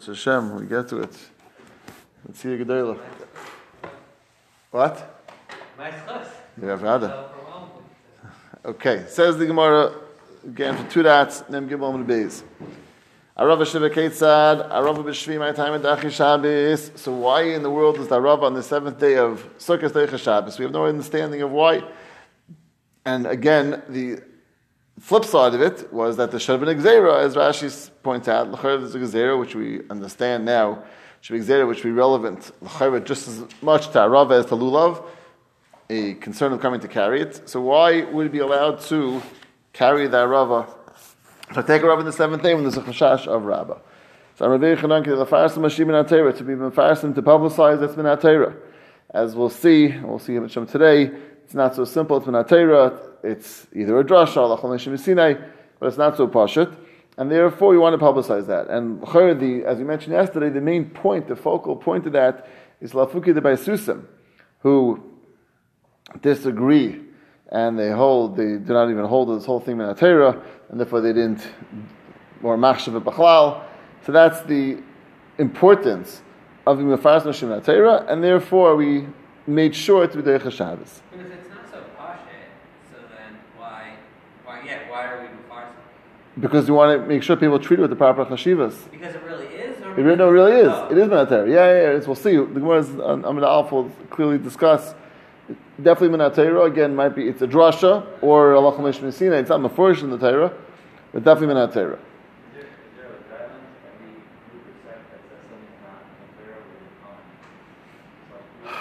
It's Hashem, we get to it. Let's see a Gedolah. What? You have Ada. Okay, says the Gemara again for two dots, Mem Gimel and Beis. Arava Shevakeitzad, Arava B'Shvi, my time at Dachi Shabbos. So why in the world is the Arava on the seventh day of Sukkot Deicha Shabbos? We have no understanding of why. And again, the flip side of it was that there should have been a Gzeira, as Rashi points out. L'chayra is a Gzeira, which we understand now, should be Gzeira, which would be relevant, L'chayra, just as much to Arava as to Lulav, a concern of coming to carry it. So why would it be allowed to carry the Arava? So take a Rabbah on the seventh day when there's a Chashash of Rabbah. So I'm Rabbi Yechanan, to be Menatayra, to publicize that's Menatayra. As we'll see from today, it's not so simple, it's Menatayra, it's either a Drasha, but it's not so Pashut. And therefore you want to publicize that. And as we mentioned yesterday, the main point, the focal point of that is Lafuki the Baisusim, who disagree and they do not even hold this whole thing Menatayra, and therefore they didn't more machshav b'chalal. So that's the importance of the mefarsim Hashem Menatayra, and therefore we made sure to be Deicha Shabbos. But if it's not so posh, so then why are we mefarsim? Because we want to make sure people treat it with the proper chashivas. Because it really is. It is Menatayra. Yeah. We'll see. The Gemara on Amud Aleph will clearly discuss. Definitely Menatayra, again, might be, it's a drasha, or a Halacha Mishmisina, it's not Meforish in the Teira, but definitely Menatayra. Is there a guideline that we accept that says something's not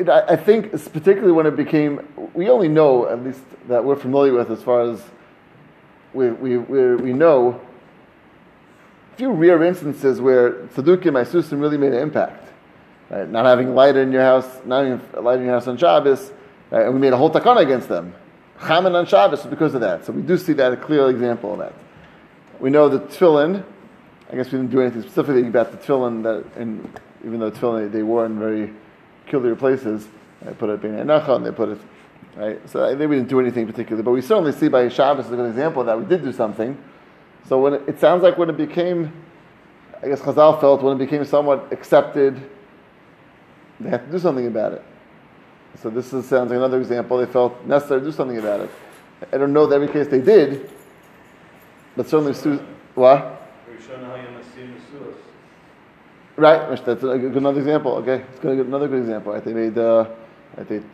Menatayra, or I think, particularly when it became, we only know, at least that we're familiar with as far as we know, a few rare instances where Tzedukim and Baisusim really made an impact. Right, not having light in your house, not having light in your house on Shabbos, right, and we made a whole takana against them. Chamin on Shabbos because of that. So we do see that a clear example of that. We know the Tfilin. I guess we didn't do anything specifically about the Tfilin, even though Tfilin they wore in very peculiar places. They put it in Anacha and they put it right. So I think we didn't do anything particular, but we certainly see by Shabbos as a good example of that we did do something. So when it sounds like when it became, I guess Chazal felt when it became somewhat accepted. They have to do something about it. So sounds like another example. They felt necessary to do something about it. I don't know that every case they did, but certainly... What? Right, that's another example. Okay, it's another good example. Right?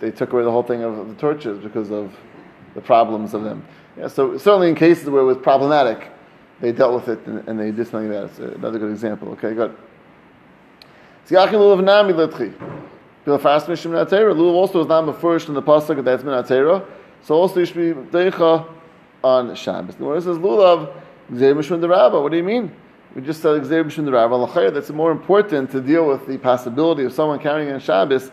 They took away the whole thing of the torches because of the problems of them. Yeah, so certainly in cases where it was problematic, they dealt with it and they did something about it. So another good example. Okay, good. Lulav also is not first in the Pasuk that's Menatayra, so also you should be Deicha on Shabbos. The word says Lulav, Gzeir Mishum the Rava. What do you mean? We just said Gzeir Mishum the Rava. That's more important to deal with the possibility of someone carrying on Shabbos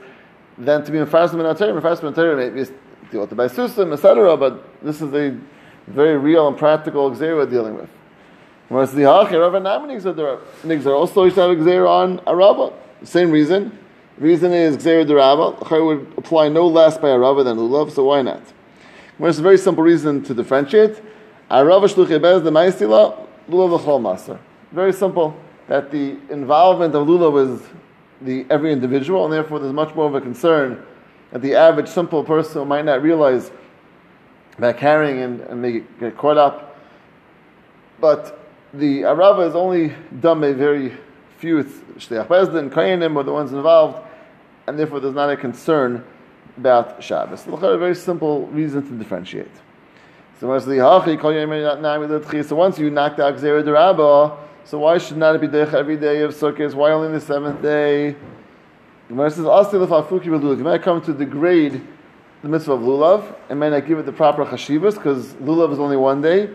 than to be Mefarsim Menatayra. Mefarsim Menatayra maybe deal with the Baisusim, etc., but this is a very real and practical Gzeir we're dealing with. Also, you should have a Gzeir on Arava. Same reason. Reason is Gzeir D'Rava. L'chayr would apply no less by Arava than Lulav, so why not? There's a very simple reason to differentiate. Arava Shluchei Bez the Ma'isila, Lulav L'chol Maser. Very simple. That the involvement of Lulav is every individual, and therefore there's much more of a concern that the average simple person who might not realize that carrying and they get caught up. But the Arava is only done by very few. It's Shteach Bezdin, Kayanim, or the ones involved, and therefore there's not a concern about Shabbos. Look at a very simple reason to differentiate. So once you knocked out Gzeira D'Rabba, so why should not it be Deicha every day of Sukkot? Why only the seventh day? You might come to degrade the mitzvah of Lulav, and might not give it the proper Chashivas, because Lulav is only one day.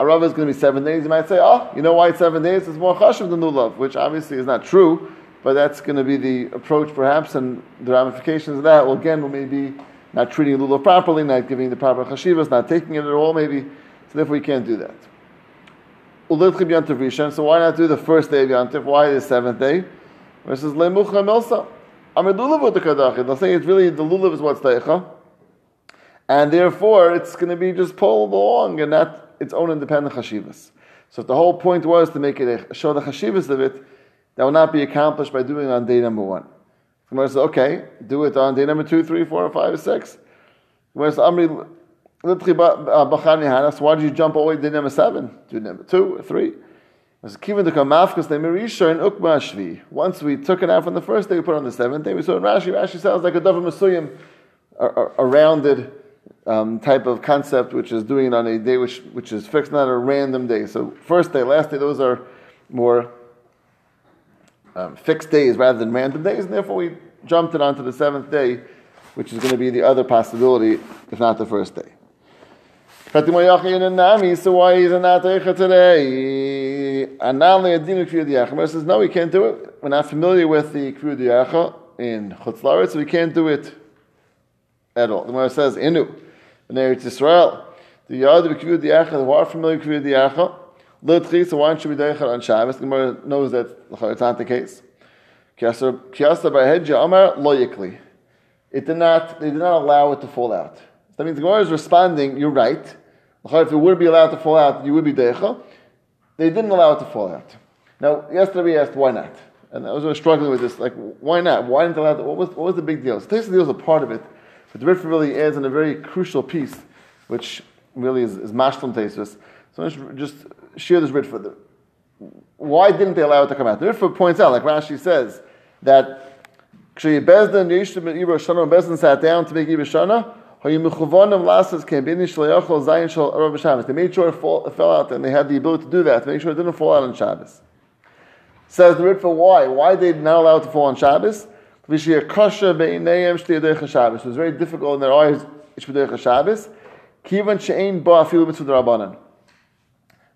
Arava is going to be 7 days. You might say, you know why it's 7 days? It's more chashav than Lulav, which obviously is not true, but that's going to be the approach perhaps, and the ramifications of that, will maybe not treating Lulav properly, not giving the proper chashivas, not taking it at all maybe, so therefore we can't do that. So why not do the first day of Yantif? Why the seventh day? Versus Lemucha Melsa. They'll say it's really, the Lulav is what's Deicha, and therefore it's going to be just pulled along and not its own independent chashivas. So if the whole point was to make it show the chashivas of it, That will not be accomplished by doing it on day number one. The Gemara says, okay, do it on day number 2, 3, 4, 5, 6. The Gemara says, why did you jump all the way to day number 7? Do number 2 or 3? Once we took it out from the first day, we put it on the 7th day. We saw in Rashi, Rashi sounds like a Davar Mesuyim, a rounded type of concept, which is doing it on a day which is fixed, not a random day. So first day, last day, those are more fixed days rather than random days, and therefore we jumped it onto the 7th day, which is going to be the other possibility, if not the first day. So why is it not Deicha today? Gemara says, no, we can't do it. We're not familiar with the Kriya Diarchi in Chutz Laaretz, so we can't do it at all. The Gemara says, Inu, in Eretz Yisrael, the Yad of Kivud Yechemer, who are familiar with Kivud Yechemer, Litchi, so why should we Deicha on Shabbos? The Gemara knows that it's not the case. They did not allow it to fall out. That means the Gemara is responding, you're right. If it would be allowed to fall out, you would be Deicha. They didn't allow it to fall out. Now, yesterday we asked, why not? And I was really struggling with this, like, why not? Why didn't they allow it? What was the big deal? So the deal is a part of it, but the Ritva really adds in a very crucial piece, which really is mashlam tesis. So I'm just share this Ritva. Why didn't they allow it to come out? The Ritva points out, like Rashi says, that Bezdin sat down to make Yibashana, they made sure it fell out, and they had the ability to do that, to make sure it didn't fall out on Shabbos. Says the Ritva, why? Why they did not allow it to fall on Shabbos? It was very difficult in their eyes,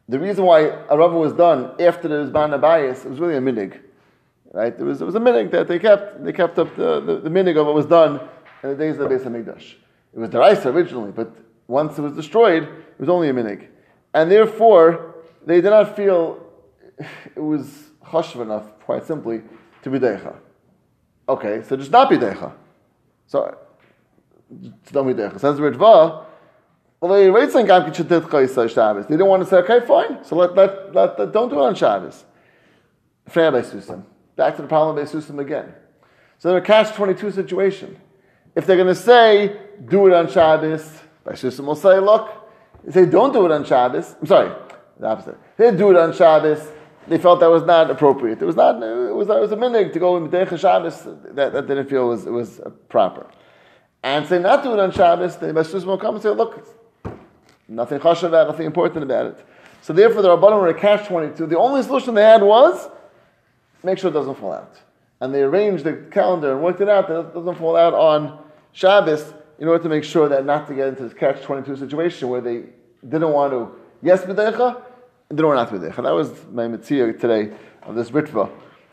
the reason why Arava was done after the Zman Habayis, it was really a minhag, right? It was a minhag that they kept up the minhag of what was done in the days of the Beis HaMikdash. It was Daraisa originally, but once it was destroyed, it was only a minhag. And therefore, they did not feel it was chashuv enough, quite simply, to be Deicha. Okay, so just not be Deicha. So, don't be Deicha. Says Ritva, they didn't want to say, okay, fine, so let don't do it on Shabbos. Baisusim. Back to the problem of Baisusim again. So they're a catch-22 situation. If they're going to say, do it on Shabbos, Baisusim will say, look, they don't do it on Shabbos. I'm sorry, the opposite. They do it on Shabbos. They felt that was not appropriate. It was a minhag to go in Deicha Shabbos that didn't feel was proper. And say not do it on Shabbos, the Baisusim will come and say, look, nothing chashuv about it, nothing important about it. So therefore, the Rabbanan were a catch-22. The only solution they had was, make sure it doesn't fall out. And they arranged the calendar and worked it out that it doesn't fall out on Shabbos, in order to make sure that not to get into this catch-22 situation where they didn't want to, yes, b'deicha, and didn't want not b'deicha. That was my mitzvah today of this Ritva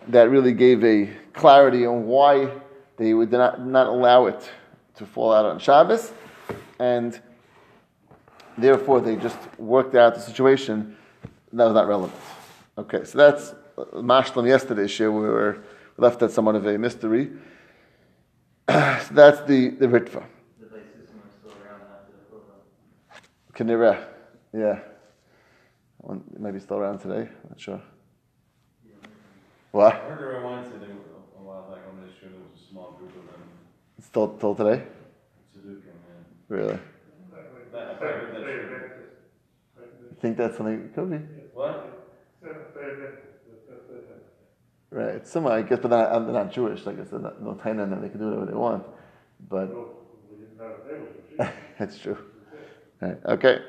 that really gave a clarity on why they would not allow it to fall out on Shabbos, and therefore they just worked out the situation that was not relevant. Okay, so that's mashlam yesterday's share. We were left at somewhat of a mystery. So that's the Ritva. The Baisusim are still around after the Kriya. Kinera, yeah. One, it might be still around today, I'm not sure. Yeah. What? I heard a reminder a while back on this show, there was a small group of them. It's still till today? Suzuki, man. Really? I think that's something it could be. What? Right, similar, I guess, but they're not Jewish. Like I said, no taina, and they can do whatever they want. But that's true. Right. Okay,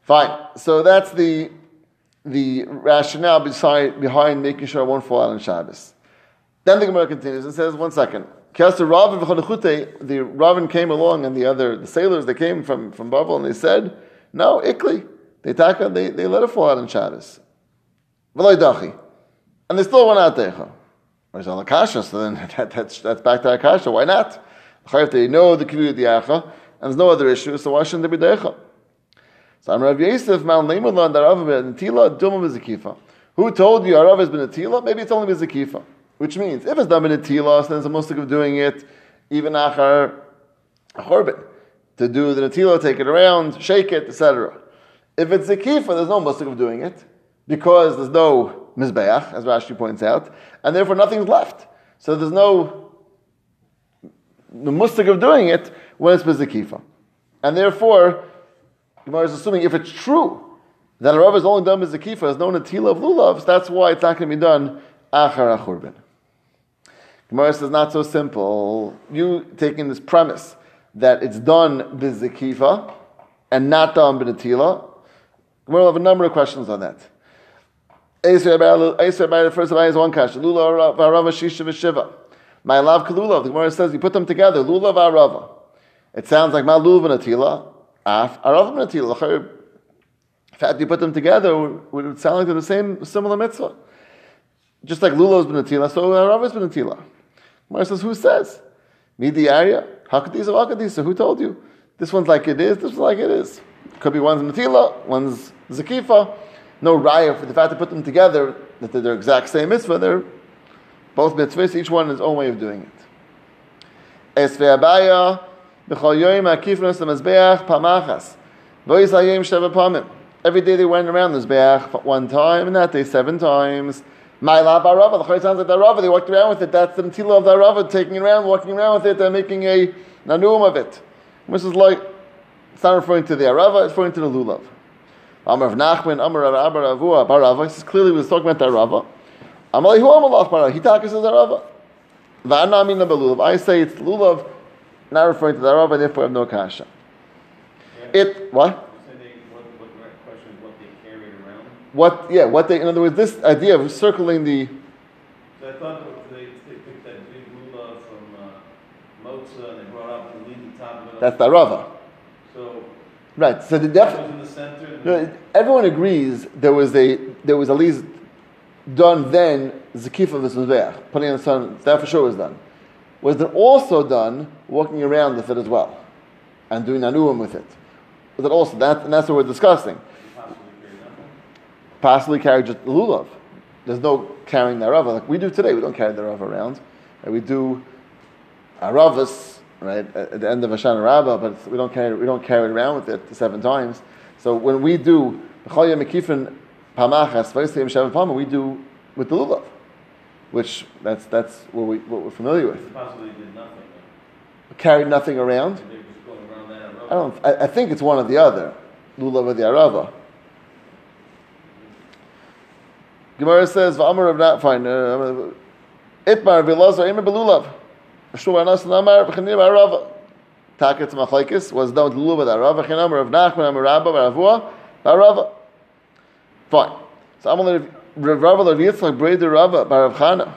fine. So that's the rationale behind making sure I won't fall out on Shabbos. Then the Gemara continues and says, one second. The Ravan came along, and the sailors that came from Babel, and they said, no, ikli. They let it fall out on Shabbos. V'lo dachi. And they still went out Deicha. Where's all Akasha? So then that's back to Akasha. Why not? If they know the Kivud Yechemer, and there's no other issue, so why shouldn't they be Deicha? So I'm Rav Yosef, Mount Leimud, and Arava ben Natila, Duma ben Zakifa. Who told you Arava has been Natila? Maybe it's only ben Zakifa. Which means, if it's not been Natila, so then it's a mistake of doing it, even Achar Chorban. To do the Natila, take it around, shake it, etc. If it's Zakifa, there's no mistake of doing it, because there's no Mizbeach, as Rashi points out, and therefore nothing's left. So there's no the mustig of doing it when it's Zakifa. And therefore, Gemara is assuming if it's true that a Rava is only done Zakifa, there's no Natila of Lulav, so that's why it's not going to be done Achar Achurban. Gemara says, not so simple. You taking this premise that it's done b'zakifa and not done b'natila, Gemara will have a number of questions on that. The first of all is one question. Lulav v'arava shisha v'shiva. My love kalulav. The Gemara says, you put them together. Lulav v'arava. It sounds like my lulav v'natila, af arava v'natila. In fact, you put them together, it would sound like they're the same, similar mitzvah. Just like lulav v'natila, so arava is v'natila. Gemara says, who says? Midi area, hakadisa, wakadisa. Who told you? This one's like it is. This one's like it is. Could be one's matila, one's zakifa. No raya for the fact to put them together that they're the exact same mitzvah. They're both mitzvahs. Each one has its own way of doing it. Esvei abaya b'chol yoyim akifnos l'mezbeach pamachas v'ois hayim sheva pamim. Every day they went around the mezbeach one time, and that day 7 times. My lab Arava, the Chayy sounds like the Arava, they walked around with it, that's the Natila of the Arava, taking it around, walking around with it, they're making a Nanum of it. Which is like, it's not referring to the Arava, it's referring to the Lulav. Amar Nachman, Amar Abba Avua, Barava, this is clearly was talking about the Arava. Amalehu Amalach Barava, Hitaka says Arava. Va'anamina Balulav, I say it's Lulav, not referring to the Arava, therefore I have no kasha. It, what? What they, in other words, this idea of circling the... So I thought they picked that big lulav from Motza and they brought up and lead the top of it. That's the Rava. So... Right, so the definitely... in the center... No, everyone agrees there was at least done then Zakifa of the Mizbeach, putting on the sun, that for sure was done. Was then also done walking around with it as well, and doing Nanuim with it. Was it also, that, and that's what we're discussing. Possibly carry just the lulav. There's no carrying the Arava like we do today. We don't carry the Arava around. We do Aravas right at the end of Hashanah Rabbah, but we don't carry it around with it 7 times. So when we do B'chol Yom Akifin Pamachas V'yisayim Shavim Pama, we do with the lulav, which that's what we're familiar with. Possibly did nothing. Carried nothing around. They were just going around that Arava. I think it's one or the other, lulav or the Arava. Gemara says, "Va'amar of not fine. Itmar v'lazar imer belulav. Shuvah nas namar v'chanir b'arava. Taketz machlekes was done with lulav b'arava. Chenamar of Nachman amarabba b'aravua b'arava. Fine. So I'm going to Rava levitzlach braid the Rava b'aravchana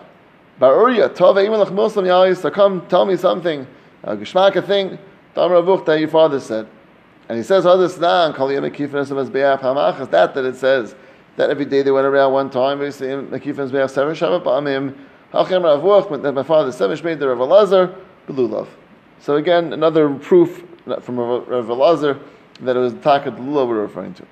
b'aruya tov imer lachmosam yalis. So come tell me something, a geshmak a thing. Tam ravuch that your father said, and he says others now kaliyam ekifenes as be'af hamachas that it says." That every day they went around one time. They say, that my father seven made the Rav Elazar belulav. So again, another proof from Rav Elazar that it was the Taka Lulav we're referring to.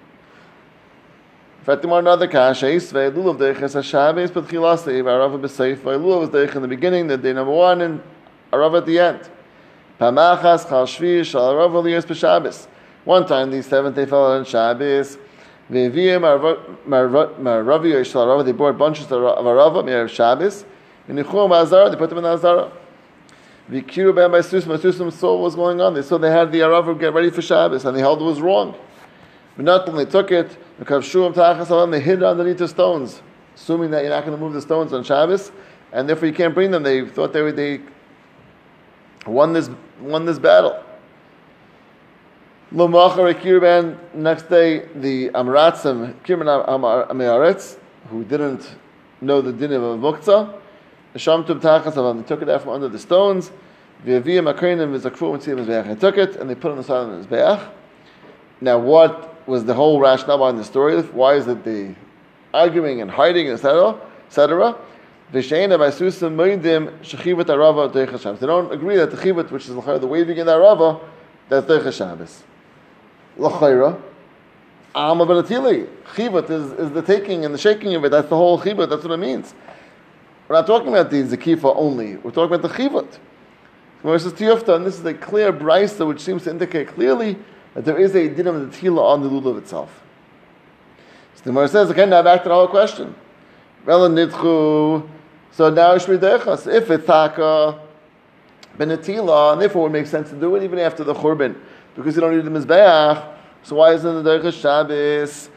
In fact, there are another kasha. Lulav deiches Shabbos, but chilasei Arava b'seif. Lulav was deich in the beginning, the day number 1, and Arava at the end. Pamachas chal shvi shal Arava liyos b'Shabbos. One time, the 7th day fell on Shabbos. They bought bunches of Arava, Mir of Shabbos, and they put them in the Azara. The Kiruban Baisusim saw what was going on. They saw they had the Arava get ready for Shabbos, and they held it was wrong. But not only took it, they hid it underneath the stones, assuming that you're not going to move the stones on Shabbos, and therefore you can't bring them. They thought they won this battle. L'machar Kiruban, next day, the Amratzim, Kiruban Amearetz, who didn't know the din of a Muktzah, Shamtum Tachas Avam, they took it out from under the stones, V'yaviyim Akrenim V'zakfu Mitzvim Mizbeach, they took it and they put it on the side of the Mizbeach. Now what was the whole rationale behind the story? Why is it the arguing and hiding, etc.? V'sheina Baisusim Moedim Shechivat Arava Deicha Shabbos. They don't agree that the Chivat, which is the waving in the Arava, that's Deicha Shabbos. L'chayra, Amma Benatili. Chibot is the taking and the shaking of it. That's the whole Chibot. That's what it means. We're not talking about the Zakifa only. We're talking about the Chibot. And this is a clear Braisa which seems to indicate clearly that there is a din of the Tila on the Lulav itself. So the Gemara says, okay, now back to the whole question. So now Shmidechas, if it's taka benatila, and therefore it makes sense to do it even after the Churban, because you don't need the Mizbeach. So why isn't the Deicha Shabbos?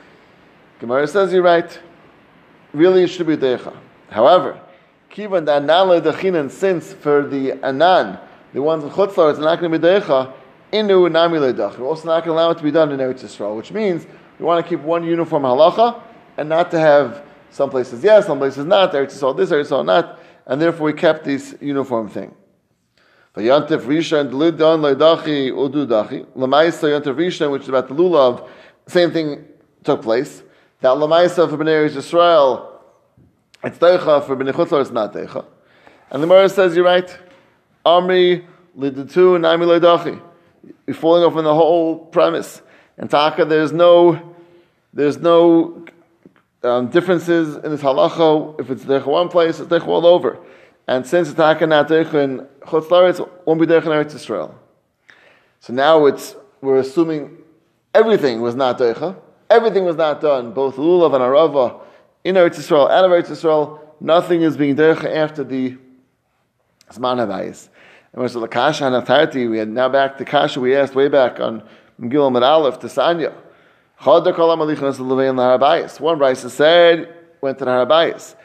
Gemara says you're right. Really, it should be Deicha. However, Kivan the Anala Dechinan, since for the Anan, the ones in Chutz Laaretz, it's not going to be Deicha, Inu Nami Leidach. We're also not going to allow it to be done in Eretz Yisrael, which means we want to keep one uniform halacha and not to have some places yes, some places not, Eretz Yisrael this, Eretz Yisrael not, and therefore we kept this uniform thing. Which is about the Lulav, same thing took place. That Lamaisa for Bnei Eretz Yisrael, it's Deicha, for Bnei Chutz Laaretz it's not Deicha. And the Gemara says, you're right. Amri Liditu and Ami Leidachi. You're falling off on the whole premise. And Taka, there's no differences in this halacha. If it's Deicha one place, it's Deicha all over. And since it's not Deicha in Chutz Laaretz, it won't be Deicha in Eretz Yisrael. So now we're assuming everything was not Deicha. Everything was not done, both Lulav and Arava, in Eretz Yisrael, out of Eretz Yisrael. Nothing is being Deicha after the Zman Habayis. And so the Kasha Hanatarti, we had now back the Kasha we asked way back on Megillah Mid Aleph to Sanya. One Raisa said, went to the Harabayis.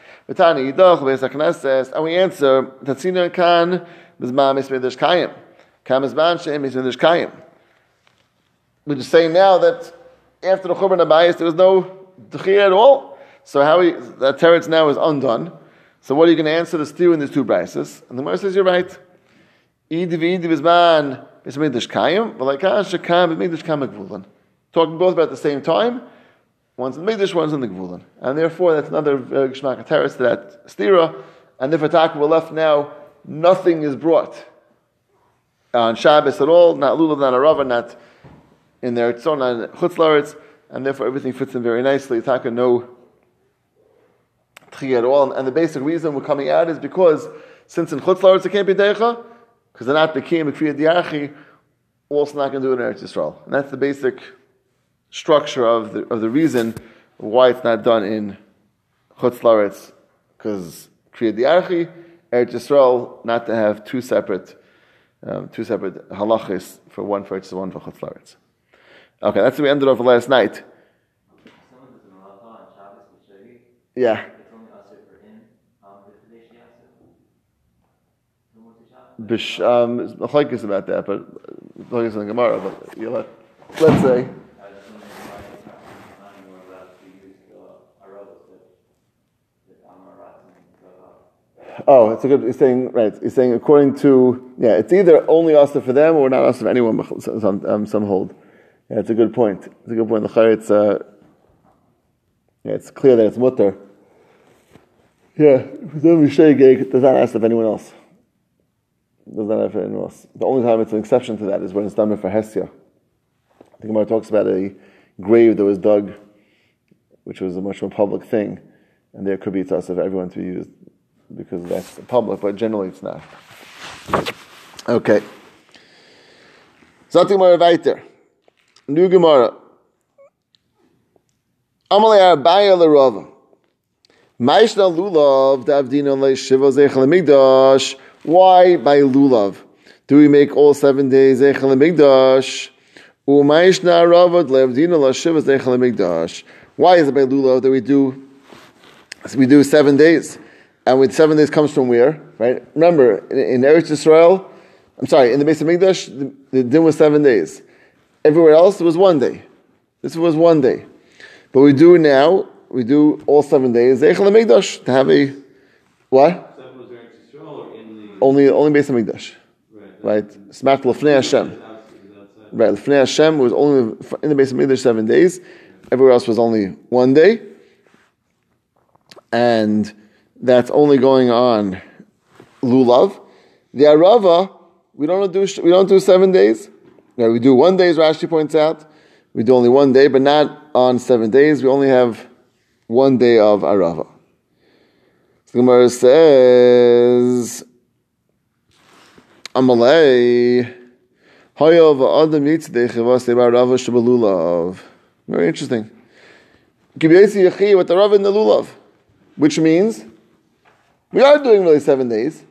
And we answer Tatsina Khan Mizman Mizbeach Kayim. Khan Mizman Shem Mizbeach Kayim. We just say now that after the Churban Habayis there was no Dechir at all. So how that teretz now is undone. So what are you going to answer the stew in these two braises? And the Gemara says you're right. Talking both about the same time. One's in the Migdash, one's in the Gvulin. And therefore, that's another Geshmak HaTeretz to that stira. And if Ataka were left now, nothing is brought on Shabbos at all, not Lulav, not Arava, not in their Tzon, not in Chutz Laaretz, and therefore everything fits in very nicely. Ataka, no Tchi at all. And the basic reason we're coming out is because since in Chutz Laaretz it can't be Deicha, because they're not became a Kriya Diarchi, we're also not going to do it in Eretz Yisrael. And that's the basic structure of the reason why it's not done in Chutz Laaretz, because Kriya Diarchi, Eretz Yisrael, not to have two separate halachis, for one for Eretz Yisrael, one for Chutz Laaretz. Okay, that's what we ended off last night. Yeah. It's about that, but it's like it's in the Gemara. But let's say. Oh, it's a good. He's saying right. He's saying according to it's either only asur for them or not asur for anyone. Some hold. Yeah, it's a good point. It's a good point. It's clear that it's mutter. Yeah, it does not ask of anyone else. The only time it's an exception to that is when it's done for Hesya. The Gemara talks about a grave that was dug, which was a much more public thing, and there could be tzas for everyone to be used because that's public, but generally it's not. Okay. Zot Gemara Weiter. New Gemara. Amalei Abaya leRava. Ma'ishna Lulav davdina leShiva Zeichel Hamikdash. Why by Lulav do we make all 7 days Zeichel Hamikdash? U'ma'ishna Rava davdina leShiva Zeichel Hamikdash. Why is it by Lulav that we do 7 days? And with 7 days comes from where? Right? Remember, in Eretz Yisrael, in the Beis HaMikdash, the din was 7 days. Everywhere else, it was 1 day. This was 1 day. But we do all 7 days, Zeichel HaMikdash, to have a, what? So was Eretz Yisrael or in the... Only Beis HaMikdash. Right? Smach L'fnei Hashem. Right, L'fnei Hashem was only in the Beis HaMikdash 7 days. Everywhere else was only 1 day. And... that's only going on Lulav. The Arava, we don't do 7 days. No, we do 1 day, as Rashi points out. We do only 1 day, but not on 7 days. We only have 1 day of Arava. So the Gemara says, Amalei, Hayav Adam Yitzidei Chivas Deba Arava Sheba Lulav. Very interesting. Kibyesi Yechi with Arava in the Lulav. which means we are doing really 7 days,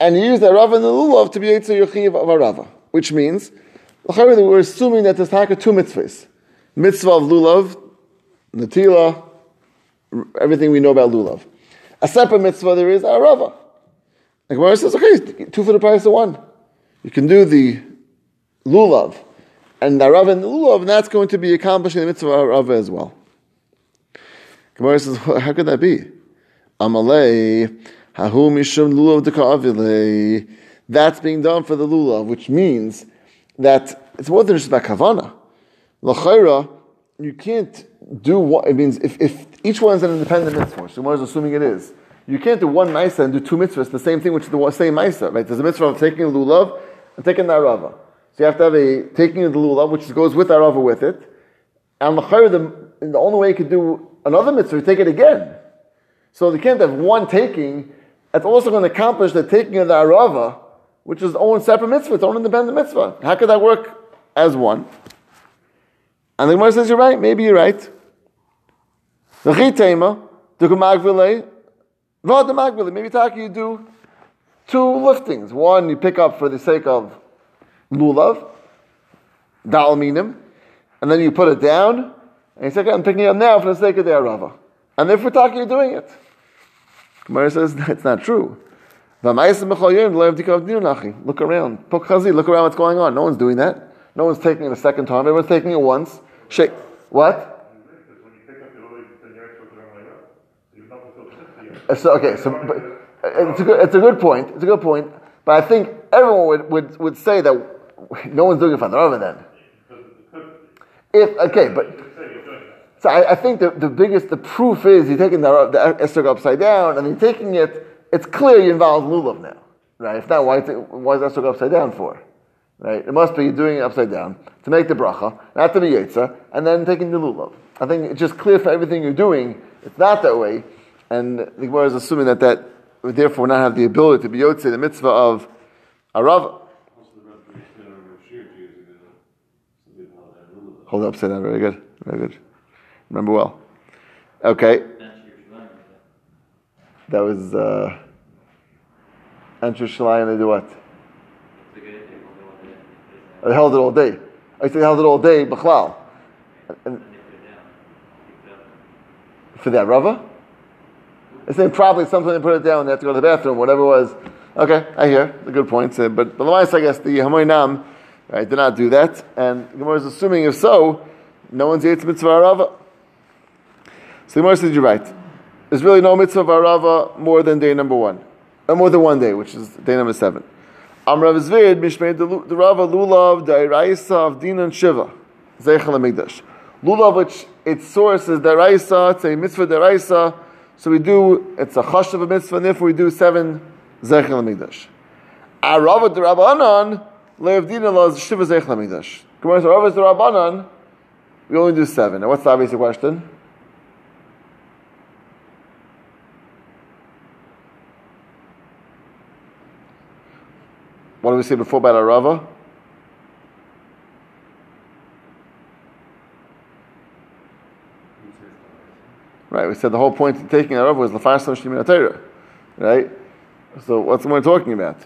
and you use the Arava and the Lulav to be Yetzer Yochiv of Arava, which means we're assuming that there's taka two mitzvahs. Mitzvah of Lulav, Natila, everything we know about Lulav. A separate mitzvah there is Arava. And Gemara says, okay, two for the price of one. You can do the Lulav and the Arava and the Lulav, and that's going to be accomplishing the mitzvah of Arava as well. Gemara says, well, how could that be? Amalei, hahu mishum lulav deka'avilei. That's being done for the Lulav, which means that it's more than just about kavana. L'chayra, you can't do what it means. If each one is an independent mitzvah, which Gemara is assuming it is, you can't do one ma'isa and do two mitzvahs, the same thing, which is the same ma'isa, right? There's a mitzvah of taking lulav and taking the Arava. So you have to have a taking of the lulav, which goes with Arava with it. And l'chayra, the only way you could do another mitzvah, you take it again. So you can't have one taking. That's also going to accomplish the taking of the Arava, which is its own separate mitzvah, its own independent mitzvah. How could that work as one? And the Gemara says, you're right, maybe you're right. Maybe you do two liftings. One you pick up for the sake of lulav, da'al minim, and then you put it down, and you say, I'm picking it up now for the sake of the Arava. And therefore, Taki, you're doing it. Gemara says, that's not true. Look around. Look around what's going on. No one's doing that. No one's taking it a second time. Everyone's taking it once. Shake. What? So, okay, so it's a good point. It's a good point. But I think everyone would say that no one's doing it for the Rava then. So I think the proof is you're taking the Esther upside down, and you're taking it, it's clear you involve Lulav now, right? If not, why is Esther go upside down for? Right? It must be you're doing it upside down to make the bracha, not to be Yetzer, and then taking the Lulav. I think it's just clear for everything you're doing, it's not that way, and the Gemara is assuming that would therefore not have the ability to be Yotze, the mitzvah of Arava. Hold it upside down, very good, very good. Remember well. Okay. That was Ansher Shalayim, they do what? They held it all day. I said they held it all day, Bachlal. And for that Rava? I said probably something they put it down, they have to go to the bathroom, whatever it was. Okay, I hear. The good points. But otherwise, I guess the Hamoy Nam, right, did not do that. And Gemara is assuming if so, no one's Yetz Mitzvah Rava. So the Gemara says, you're right. There's really no mitzvah of Arava more than day number one. More than 1 day, which is day number 7. Amrav Zvid, Mishmei, the Rava, Lulav, Daraisa, of Dinah and Shiva, Zeichel HaMikdash. Lulav, which its source is Daraisa, it's a mitzvah Daraisa, so we do, it's a chash of a mitzvah, and if we do 7, Zeichel HaMikdash. Arava, the Drabanan, Lev Dinah, Laz, Shiva, Zeichel HaMikdash. Gemara says, Arava, the Drabanan, we only do 7. Now, what's the obvious question? What did we say before about Arava? Right, we said the whole point of taking Arava was L'farsam Shli Menatayra. Right? So what's the one we're talking about?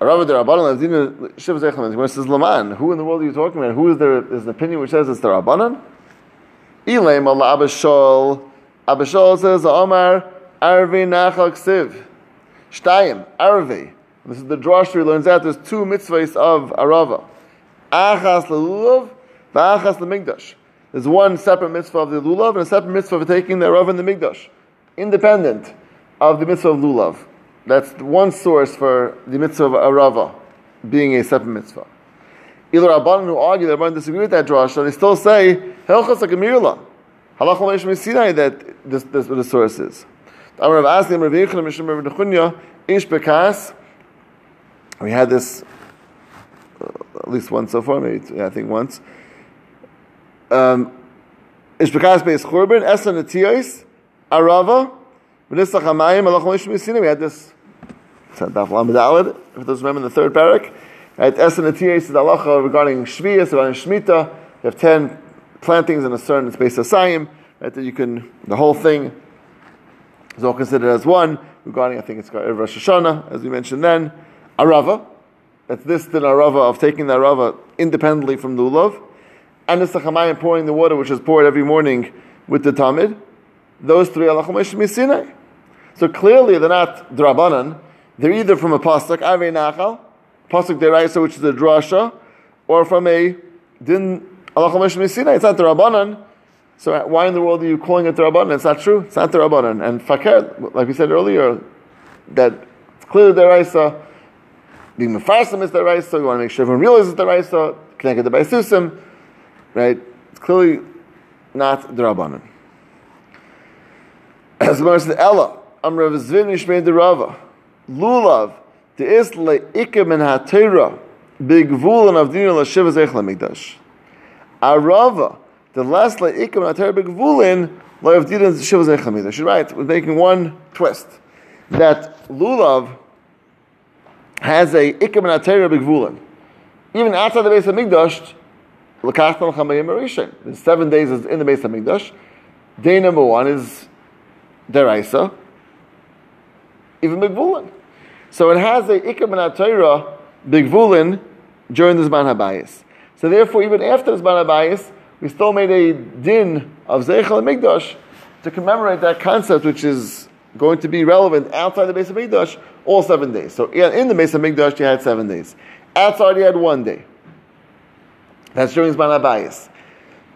Arava the Rabbanan, Dinah Shiv Zechman, which says Laman. Who in the world are you talking about? Who is there? There's an opinion which says it's the Rabbanan? Ilaim Allah Abishol. Abishol says Omar Arvi Nachal Ksiv. Shtayim Arvi. This is the Drasha. He learns out there's two mitzvahs of Arava. Achas l'Lulav, v'achas l'Mikdash. There's one separate mitzvah of the Lulav and a separate mitzvah for taking the Arava and the Mikdash. Independent of the mitzvah of Lulav. That's one source for the mitzvah of Arava being a separate mitzvah. Either Rabbanan who argue that Rabbanan disagree with that Drasha, they still say, Helchas HaKamirla. Halacha L'Mesh Mesinai, that this what the source is. I'm going to ask him, Rabbi Yechon, Mishim, Rabbi Nechunya, Ish Bekas. We had this at least once so far, maybe two, I think once. Ishbekas Beis Churban, Esa Natiyos, Arava, V'nisach HaMayim, Alachol Yishmi Sinai. We had this, if those remember, in the third parak. Esa Natiyos is the halacha regarding Shviyas, regarding Shemitah. You have 10 plantings in a certain space of Sayim, that you can, the whole thing, is all considered as one. Regarding, I think it's called Rosh Hashanah, as we mentioned then. Arava, that's this din Arava of taking the Arava independently from the Lulav. And it's the Chamayim pouring the water, which is poured every morning with the Tamid. Those three, Allah Chumash Misinai. So clearly they're not Drabanan. They're either from a Pasuk, Avei Nachal, Pasuk Deraisa, which is the Drasha, or from a Din Allah Chumash Misinai. It's not Drabanan. So why in the world are you calling it Drabanan? It's not true. It's not Drabanan. And Fakir, like we said earlier, that it's clearly Deraisa. Being Mefarsim is Deraisa. You want to make sure everyone realizes Deraisa. Connect it to Baisusim. Right? It's clearly not Drabanan. As Gemara said, Ella, Amrav Zvin Yishmei Derava, Lulav, Deis Le'ike Men HaTeira, Bigvulan of Dinah L'Shiva Zeichel HaMikdash. Arava, the last Le'ike Men HaTeira Bigvulan, Le'Av Dinah L'Shiva Zeichel HaMikdash. She's right, we're making one twist. That Lulav has a Ike Men HaTeira Bigvulan. Even outside the Beis HaMikdash, the 7 days is in the Beis HaMikdash. Day number one is Deraisa, even Bigvulin. So it has a Ikar Menatayra Bigvulin during the Zman Habayis. So therefore, even after the Zman Habayis, we still made a din of Zeichel HaMikdash to commemorate that concept, which is going to be relevant outside the Beis HaMikdash all 7 days. So in the Beis HaMikdash, you had 7 days. Outside, you had 1 day. That's during Zman Habayis.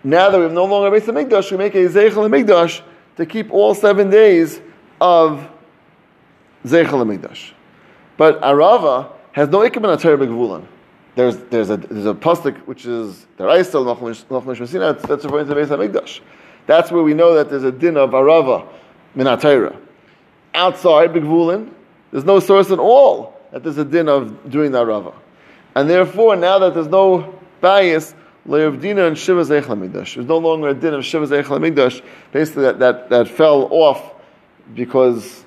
Now that we have no longer Beis HaMikdash, we make a Zeichel HaMikdash to keep all 7 days of Zeichel HaMikdash. But Arava has no Ikar Menatayra B'Gvulan. There's a Pasuk which is Daraisa, L'Chmesh Messina, that's referring to Beis HaMikdash. That's where we know that there's a din of Arava Menatayra. Outside B'Gvulan, there's no source at all that there's a din of doing the Arava. And therefore, now that there's no Bias, Le'avdina and Shiva Zeichel HaMikdash. There's no longer a din of Shiva Zeichel HaMikdash. Basically, that fell off because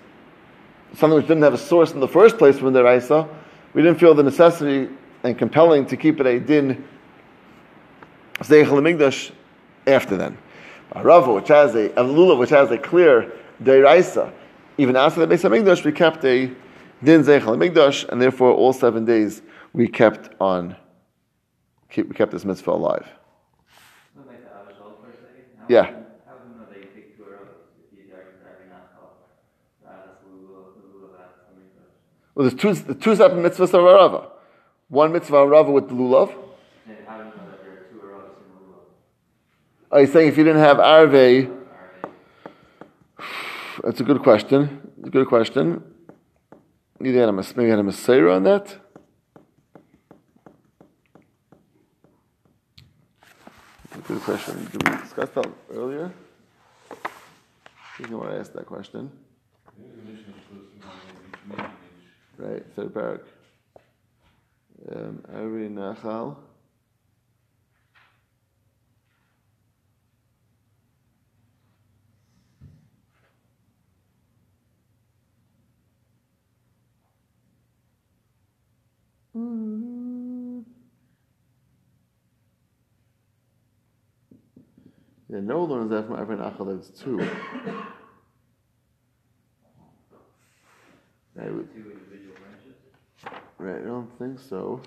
something which didn't have a source in the first place from the Raisa, we didn't feel the necessity and compelling to keep it a din of Zeichel HaMikdash after then. Rava, which has a Lulav, which has a clear Deraisa, even after the Beis HaMikdash, we kept a din Zeichel HaMikdash, and therefore all 7 days we kept on. We kept this mitzvah alive. Yeah. Well, there's two separate mitzvahs of Arava. One mitzvah Arava with the Lulav. And how do you know that there are two Aravas in the Lulav? Are you saying if you didn't have Arve? That's a good question. Maybe I had a Maseira on that. Good question. Did we discuss that earlier? I think I want to ask that question. Right, third parak. Every Nachal. Yeah, no one is that from Avin Achal, that's two. Two individual branches? Right, I don't think so.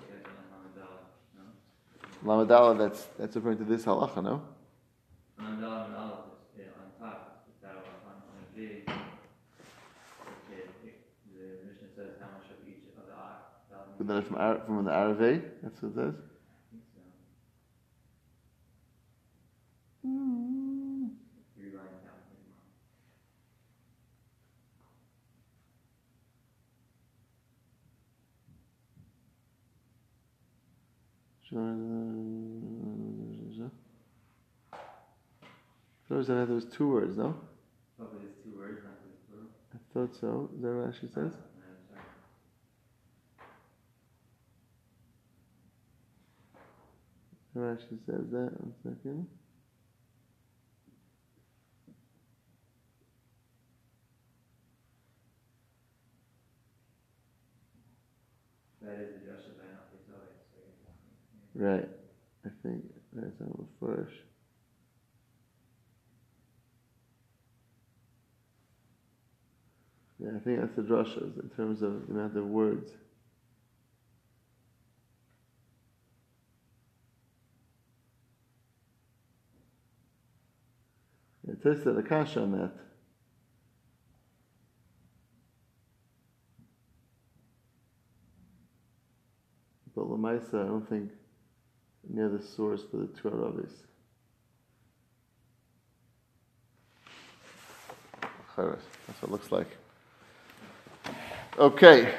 Lamadala, that's referring to this halacha, no? Lamadala and Aleph is on top. If that were on B, the Mishnah says how much of each of the Aleph. But that's from the Arave, that's what it says? Those two words, no? Oh, but it's two words, not just plural. I thought so. Is that what Rashi says? Rashi says that. One second. That is the Joshua Dinah. Right. I think that's on the first. Yeah, I think that's the drashas in terms of the amount of words. It tested a kasha on that. But Lamaisa, I don't think any other source for the two Aravis. That's what it looks like. Okay.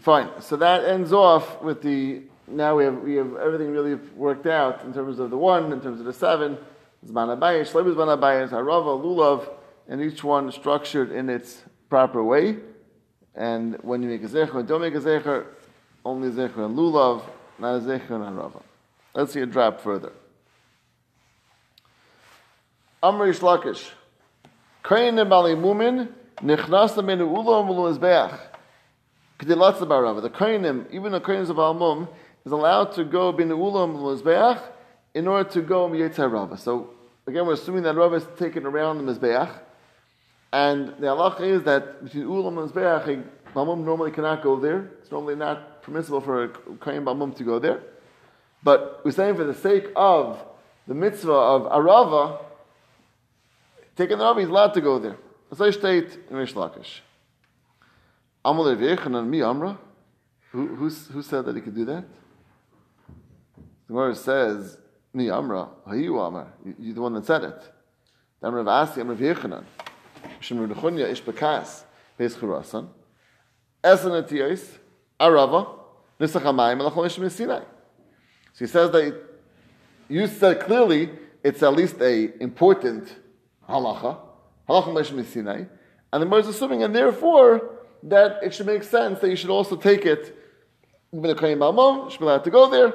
Fine. So that ends off with the. Now we have everything really worked out in terms of the one, in terms of the seven, Zman Habayis, Shleimus Zman Habayis, Arava, Lulav, and each one structured in its proper way. And when you make a Zeichel and don't make a Zeichel, only a Zeichel and Lulav, not a Zeichel and Arava. Let's see a drop further. Amrish Lakish. Kayin Bali Mumin, Nichnas Menu Ulam Mizbeach. K'dilatz Barava. The Kainim, even the Kain's of Almum, is allowed to go bin ulam l'mizbeach in order to go miyetzei Rava. So again, we're assuming that Rava is taken around the mizbeach, and the halacha is that between ulam and mizbeach, b'amum normally cannot go there. It's normally not permissible for a kohen b'amum to go there. But we're saying for the sake of the mitzvah of Arava, taking the Rava, he's allowed to go there. As I state in Rish Lakish, Amar Yechanan mi Amra, who said that he could do that? The Gemara says, "Ni Amra, Hayu Amar." You're the one that said it. Amr of Asi, Amr of Yechanan, Shemur Dechunya Ish Bekas Beis Churasan, Esan Atiyos Arava Nisach Hamayim Alachol Ish Mesinai. So he says that you said clearly it's at least a important halacha, Halachol Ish Mesinai, and the Gemara is assuming, and therefore that it should make sense that you should also take it. Even the Kohen Ba'amom should be allowed to go there.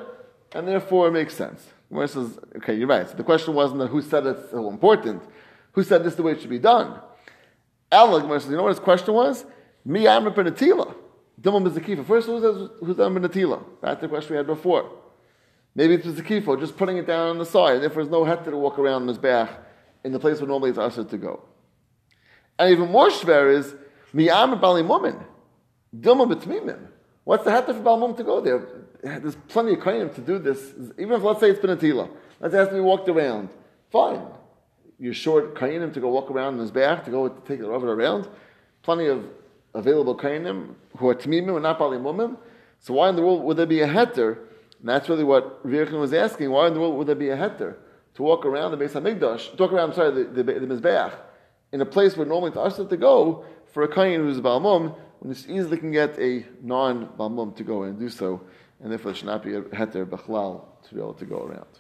And therefore, it makes sense. The Gemara says, okay, you're right. So the question wasn't that who said it's so important. Who said this is the way it should be done? Allah, the Gemara says, you know what his question was? Mi amr per Natila. Dimum is Zakifa. First, who's amr Natila? That's the question we had before. Maybe it's Zakifa, just putting it down on the side. Therefore, there's no hetter to walk around Mizbeach in the place where normally it's ushered to go. And even more shver is, mi amr bali mumin. Dimum betmimim. What's the hetter for Balmum to go there? There's plenty of kohenim to do this. Even if, let's say, it's been a tila. Let's say it has to be walked around. Fine. You're short kohenim to go walk around in his back, to go take the Rava around. Plenty of available kohenim who are tamimim and not balimumim. So why in the world would there be a hetter? And that's really what Rav Yechanan was asking. Why in the world would there be a hetter? To walk around the Beis HaMikdash, the Mizbeach, in a place where normally it's ushered to go for a kohen who's a Balmum, when you easily can get a non-Balmum to go and do so, and therefore there should not be a hetter b'chlal to be able to go around.